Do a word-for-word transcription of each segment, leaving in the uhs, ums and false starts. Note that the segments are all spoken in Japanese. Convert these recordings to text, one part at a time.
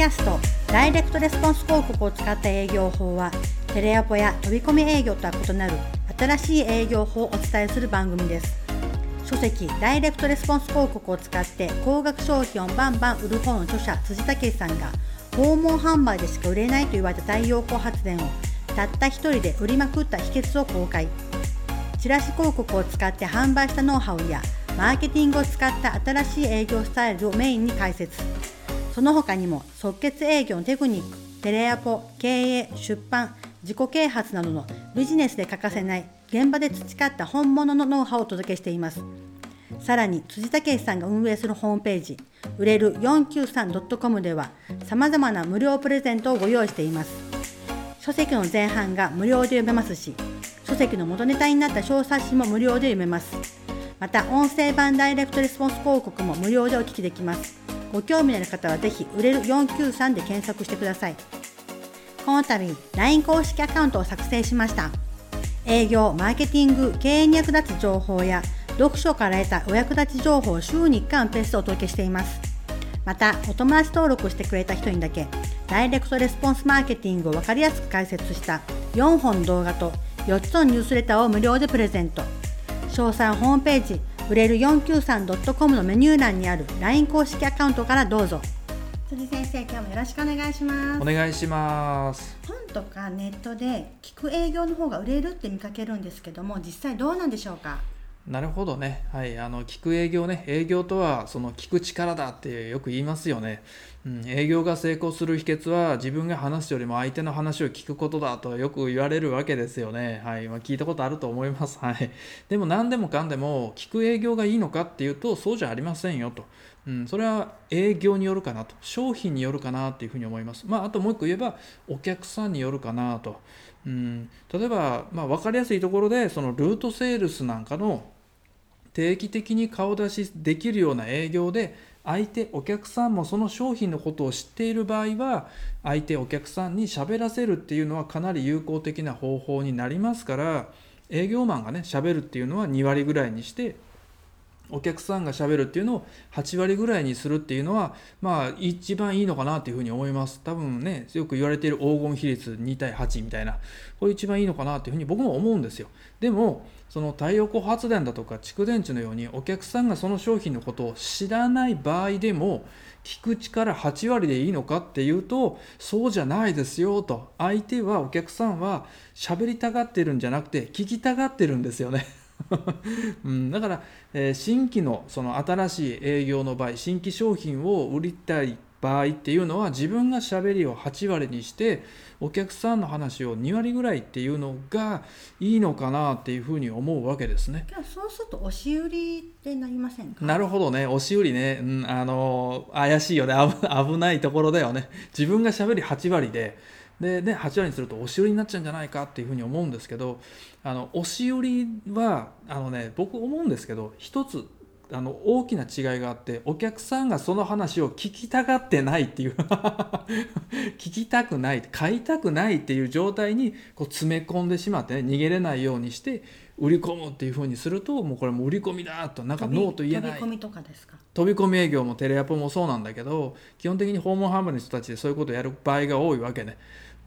キャスト、ダイレクトレスポンス広告を使った営業法は、テレアポや飛び込み営業とは異なる新しい営業法をお伝えする番組です。書籍ダイレクトレスポンス広告を使って高額商品をバンバン売る方の著者辻武さんが、訪問販売でしか売れないと言われた太陽光発電をたった一人で売りまくった秘訣を公開。チラシ広告を使って販売したノウハウやマーケティングを使った新しい営業スタイルをメインに解説。その他にも即決営業のテクニック、テレアポ、経営、出版、自己啓発などのビジネスで欠かせない現場で培った本物のノウハウをお届けしています。さらに辻武さんが運営するホームページ、売れる よんきゅうさんドットコム では様々な無料プレゼントをご用意しています。書籍の前半が無料で読めますし、書籍の元ネタになった小冊子も無料で読めます。また音声版ダイレクトレスポンス広告も無料でお聞きできます。ご興味のある方はぜひ売れるよんきゅうさんで検索してください。この度 ライン 公式アカウントを作成しました。営業、マーケティング、経営に役立つ情報や読書から得たお役立ち情報を週にいっかいペースでお届けしています。またお友達登録してくれた人にだけダイレクトレスポンスマーケティングを分かりやすく解説したよんほん動画とよっつのニュースレターを無料でプレゼント。詳細はホームページ売れる よんきゅうさんドットコム のメニュー欄にある ライン 公式アカウントからどうぞ。辻先生、今日もよろしくお願いします。お願いします。本とかネットで聞く営業の方が売れるって見かけるんですけども、実際どうなんでしょうか？なるほどね、はい、あの聞く営業ね、営業とはその聞く力だってよく言いますよね、うん、営業が成功する秘訣は自分が話すよりも相手の話を聞くことだとよく言われるわけですよね、はい、まあ、聞いたことあると思います、はい、でも何でもかんでも聞く営業がいいのかっていうとそうじゃありませんよと、うん、それは営業によるかなと、商品によるかなっていうふうに思います、まあ、あともう一個言えばお客さんによるかなと、うん、例えば、まあ、分かりやすいところでそのルートセールスなんかの定期的に顔出しできるような営業で相手お客さんもその商品のことを知っている場合は相手お客さんに喋らせるっていうのはかなり有効的な方法になりますから、営業マンがね喋るっていうのはにわりぐらいにしてお客さんが喋るっていうのをはちわりぐらいにするっていうのはまあ一番いいのかなっていうふうに思います。多分ねよく言われている黄金比率にたいはちみたいな、これ一番いいのかなっていうふうに僕も思うんですよ。でもその太陽光発電だとか蓄電池のようにお客さんがその商品のことを知らない場合でも聞く力はちわりでいいのかっていうとそうじゃないですよと、相手はお客さんは喋りたがってるんじゃなくて聞きたがってるんですよねうん、だから、えー、新規のその新しい営業の場合、新規商品を売りたい場合っていうのは自分が喋りをはちわりにしてお客さんの話をにわりぐらいっていうのがいいのかなっていうふうに思うわけですね。そうすると押し売りってなりませんか？なるほどね、押し売りね、うん、あのー、怪しいよね、危ないところだよね。自分が喋りはちわりででね、はちわりにすると押し売りになっちゃうんじゃないかっていうふうに思うんですけど、あの押し売りはあの、ね、僕思うんですけど一つあの大きな違いがあって、お客さんがその話を聞きたがってないっていう聞きたくない、買いたくないっていう状態にこう詰め込んでしまって、ね、逃げれないようにして売り込むっていう風にするともうこれも売り込みだとなんかノーと言えない。飛び込みとかですか？飛び込み営業もテレアポもそうなんだけど、基本的に訪問販売の人たちでそういうことをやる場合が多いわけね、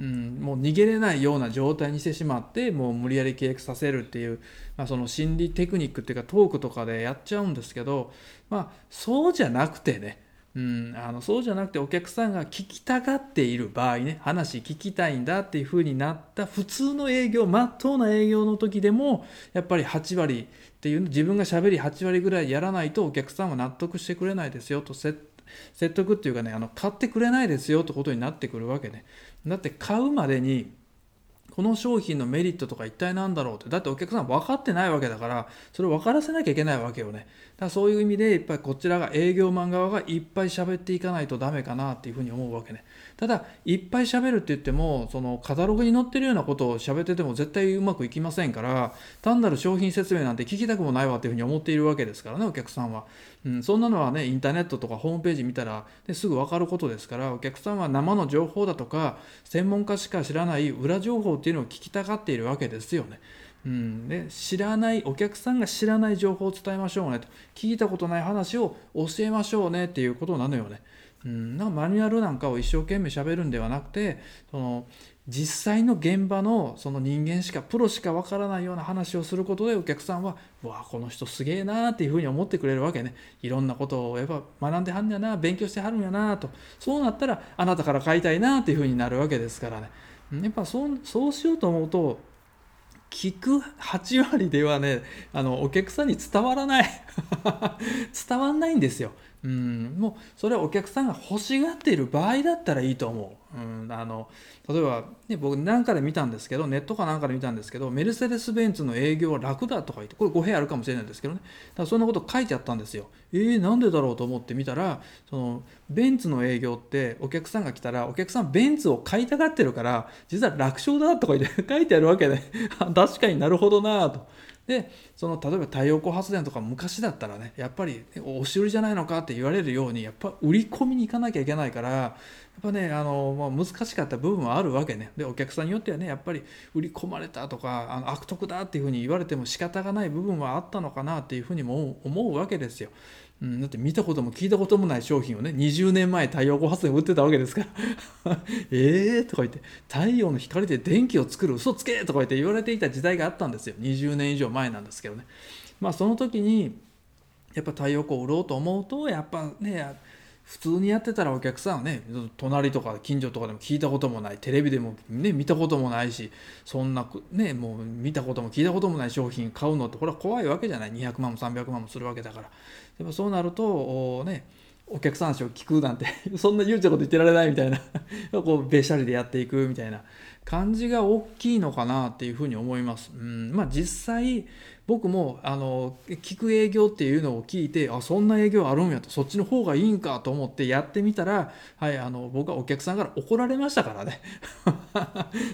うん、もう逃げれないような状態にしてしまってもう無理やり契約させるっていう、まあ、その心理テクニックっていうかトークとかでやっちゃうんですけど、まあそうじゃなくてね、うん、あのそうじゃなくてお客さんが聞きたがっている場合ね、話聞きたいんだっていう風になった普通の営業、真っ当な営業の時でもやっぱりはちわりっていう、自分が喋りはちわりぐらいやらないとお客さんは納得してくれないですよと、説得っていうかね、あの買ってくれないですよってことになってくるわけね。だって買うまでにこの商品のメリットとか一体なんだろうって、だってお客さん分かってないわけだから、それを分からせなきゃいけないわけよね。だからそういう意味でいっぱいこちらが営業マン側がいっぱい喋っていかないとダメかなっていうふうに思うわけね。ただいっぱい喋るって言ってもそのカタログに載ってるようなことを喋ってても絶対うまくいきませんから、単なる商品説明なんて聞きたくもないわっていうふうに思っているわけですからね、お客さんは、うん、そんなのはねインターネットとかホームページ見たら、ね、すぐ分かることですから、お客さんは生の情報だとか専門家しか知らない裏情報っていうのを聞きたがっているわけですよね、うん、で知らないお客さんが知らない情報を伝えましょうねと、聞いたことない話を教えましょうねっていうことなのよね。うん、なんかマニュアルなんかを一生懸命喋るんではなくて、その実際の現場のその人間しかプロしかわからないような話をすることで、お客さんはわあこの人すげえなーっていうふうに思ってくれるわけね。いろんなことをやっぱ学んではんねやな、勉強してはるんやなと、そうなったらあなたから買いたいなっていうふうになるわけですからね。やっぱそう、そうしようと思うと聞くはち割ではね、あのお客さんに伝わらない伝わんないんですよ。うん、もうそれはお客さんが欲しがっている場合だったらいいと思う。うん、あの例えば、ね、僕なんかで見たんですけど、ネットかなんかで見たんですけど、メルセデスベンツの営業は楽だとか言って、これ語弊あるかもしれないんですけどね、だからそんなこと書いてあったんですよ。えー、なんでだろうと思って見たら、そのベンツの営業ってお客さんが来たら、お客さんベンツを買いたがってるから実は楽勝だとか言って書いてあるわけで、ね、確かになるほどなと。でその例えば太陽光発電とか昔だったらね、やっぱり押し売りじゃないのかって言われるように、やっぱ売り込みに行かなきゃいけないから、やっぱね、あの、まあ、難しかった部分はあるわけね。でお客さんによってはね、やっぱり売り込まれたとか、あの悪徳だっていうふうに言われても仕方がない部分はあったのかなっていうふうにも思うわけですよ。うん、だって見たことも聞いたこともない商品をね、にじゅうねんまえ太陽光発電売ってたわけですからえーとか言って、太陽の光で電気を作る嘘つけとか言って言われていた時代があったんですよ。にじゅうねんいじょうまえなんですけどね。まあその時にやっぱ太陽光を売ろうと思うと、やっぱね普通にやってたらお客さんはね、隣とか近所とかでも聞いたこともない、テレビでも、ね、見たこともないし、そんな、ね、もう見たことも聞いたこともない商品買うのって、これは怖いわけじゃない。にひゃくまんもさんびゃくまんもするわけだから。でもそうなるとお、ね、お客さんの話を聞くなんてそんな悠長なこと言ってられないみたいなこうべしゃりでやっていくみたいな感じが大きいのかなっていうふうに思います。うん、まあ、実際僕もあの聞く営業っていうのを聞いて、あそんな営業あるんやと、そっちの方がいいんかと思ってやってみたら、はい、あの僕はお客さんから怒られましたからね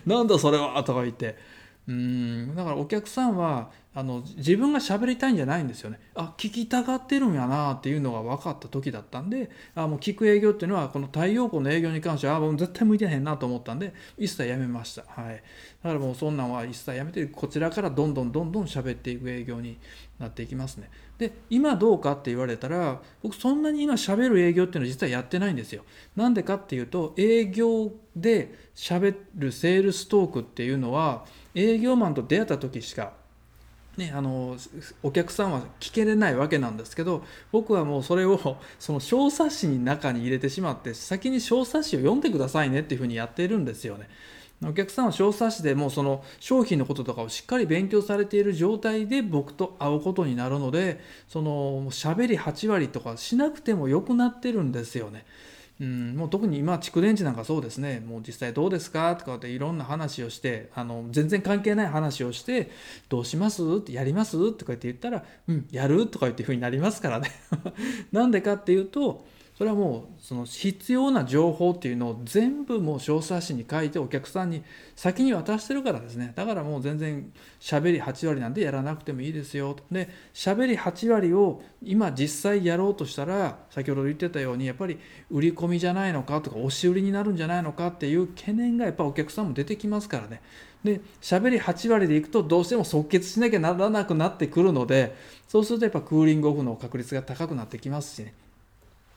なんだそれはとか言って。うん、だからお客さんはあの自分が喋りたいんじゃないんですよね。あ聞きたがってるんやなっていうのが分かった時だったんで、あもう聞く営業っていうのはこの太陽光の営業に関してはあもう絶対向いてへんなと思ったんで一切やめました。はい、だからもうそんなんは一切やめて、こちらからどんどんどんどん喋っていく営業になっていきますね。で今どうかって言われたら、僕そんなに今喋る営業っていうのは実はやってないんですよ。なんでかっていうと、営業で喋るセールストークっていうのは営業マンと出会った時しかね、あのお客さんは聞けれないわけなんですけど、僕はもうそれをその小冊子の中に入れてしまって、先に小冊子を読んでくださいねっていうふうにやっているんですよね。お客さんは小冊子でもうその商品のこととかをしっかり勉強されている状態で僕と会うことになるので、その喋りはち割とかしなくてもよくなってるんですよね。うん、もう特に今蓄電池なんかそうですね、もう実際どうですかとかっていろんな話をして、あの全然関係ない話をして、どうしますってやりますとかって言ったら、うんやるとかっていう風になりますからねなんでかっていうと、それはもうその必要な情報っていうのを全部もう小冊子に書いてお客さんに先に渡してるからですね。だからもう全然喋りはち割なんでやらなくてもいいですよと。で喋りはち割を今実際やろうとしたら、先ほど言ってたようにやっぱり売り込みじゃないのかとか、押し売りになるんじゃないのかっていう懸念がやっぱお客さんも出てきますからね。で喋りはち割でいくとどうしても即決しなきゃならなくなってくるので、そうするとやっぱクーリングオフの確率が高くなってきますしね。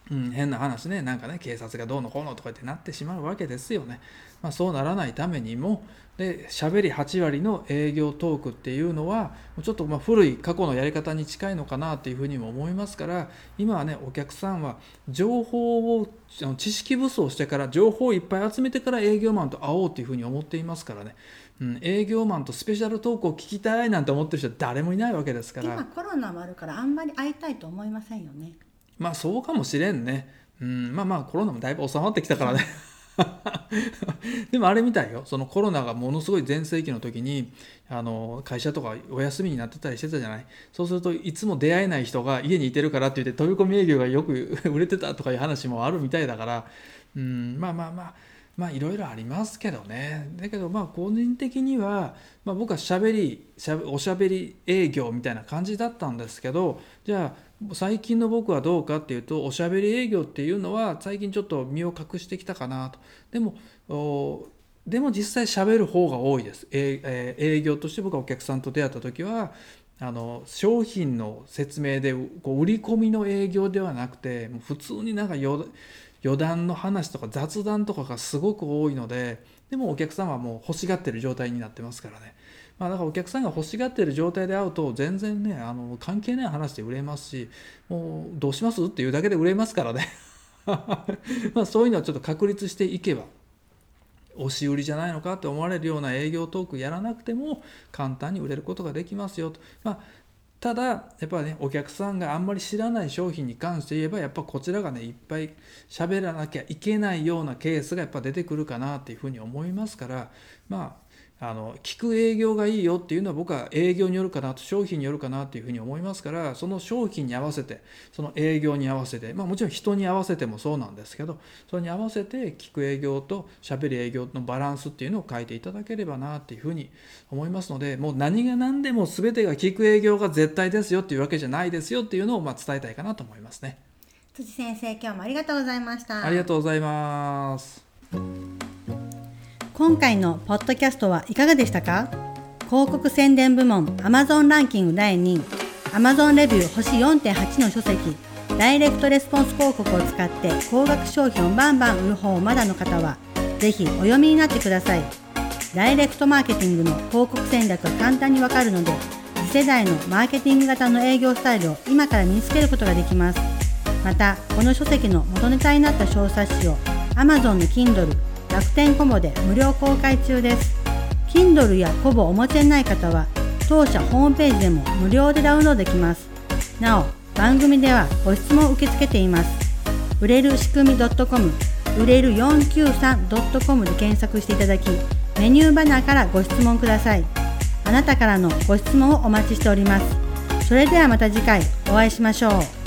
うん、変な話ね、なんかね、警察がどうのこうのとかってなってしまうわけですよね。まあ、そうならないためにも、で喋りはち割の営業トークっていうのはちょっとまあ古い過去のやり方に近いのかなっていうふうにも思いますから、今はねお客さんは情報を知識武装してから、情報をいっぱい集めてから営業マンと会おうっていうふうに思っていますからね。うん、営業マンとスペシャルトークを聞きたいなんて思ってる人は誰もいないわけですから。今コロナもあるからあんまり会いたいと思いませんよね。まあそうかもしれんね。うん、まあまあコロナもだいぶ収まってきたからねでもあれみたいよ、そのコロナがものすごい全盛期の時にあの会社とかお休みになってたりしてたじゃない。そうするといつも出会えない人が家にいてるからって言って飛び込み営業がよく売れてたとかいう話もあるみたいだから、うんまあまあまあまあいろいろありますけどね。だけどまあ個人的には、まあ、僕はしゃべりしゃべおしゃべり営業みたいな感じだったんですけど、じゃあ最近の僕はどうかっていうと、おしゃべり営業っていうのは最近ちょっと身を隠してきたかなと。でもでも実際しゃべる方が多いです。えー、営業として僕はお客さんと出会った時は、あの商品の説明でこう売り込みの営業ではなくて、もう普通になんか余談の話とか雑談とかがすごく多いので、でもお客様はもう欲しがってる状態になってますからね。まあ、だからお客さんが欲しがってる状態で会うと全然ね、あの関係ない話で売れますし、もうどうしますっていうだけで売れますからねまあそういうのはちょっと確立していけば、押し売りじゃないのかって思われるような営業トークやらなくても簡単に売れることができますよと。まあ、ただやっぱりね、お客さんがあんまり知らない商品に関して言えば、やっぱこちらがねいっぱい喋らなきゃいけないようなケースがやっぱ出てくるかなっていうふうに思いますから、まああの聞く営業がいいよっていうのは僕は営業によるかなと、商品によるかなっていうふうに思いますから、その商品に合わせて、その営業に合わせて、まあもちろん人に合わせてもそうなんですけど、それに合わせて聞く営業と喋る営業のバランスっていうのを変えていただければなっていうふうに思いますので、もう何が何でも全てが聞く営業が絶対ですよっていうわけじゃないですよっていうのをまあ伝えたいかなと思いますね。辻先生、今日もありがとうございました。ありがとうございます。今回のポッドキャストはいかがでしたか？広告宣伝部門 Amazon ランキングだいにい、 Amazon レビュー星 よんてんはち の書籍、ダイレクトレスポンス広告を使って高額商品をバンバン売る方まだの方はぜひお読みになってください。ダイレクトマーケティングの広告戦略が簡単にわかるので、次世代のマーケティング型の営業スタイルを今から身につけることができます。またこの書籍の元ネタになった小冊子を Amazon の Kindle、楽天コボで無料公開中です。 Kindle やコボをお持ちでない方は当社ホームページでも無料でダウンロードできます。なお番組ではご質問を受け付けています。売れる仕組み .com、 売れる よんきゅうさんドットコム で検索していただき、メニューバナーからご質問ください。あなたからのご質問をお待ちしております。それではまた次回お会いしましょう。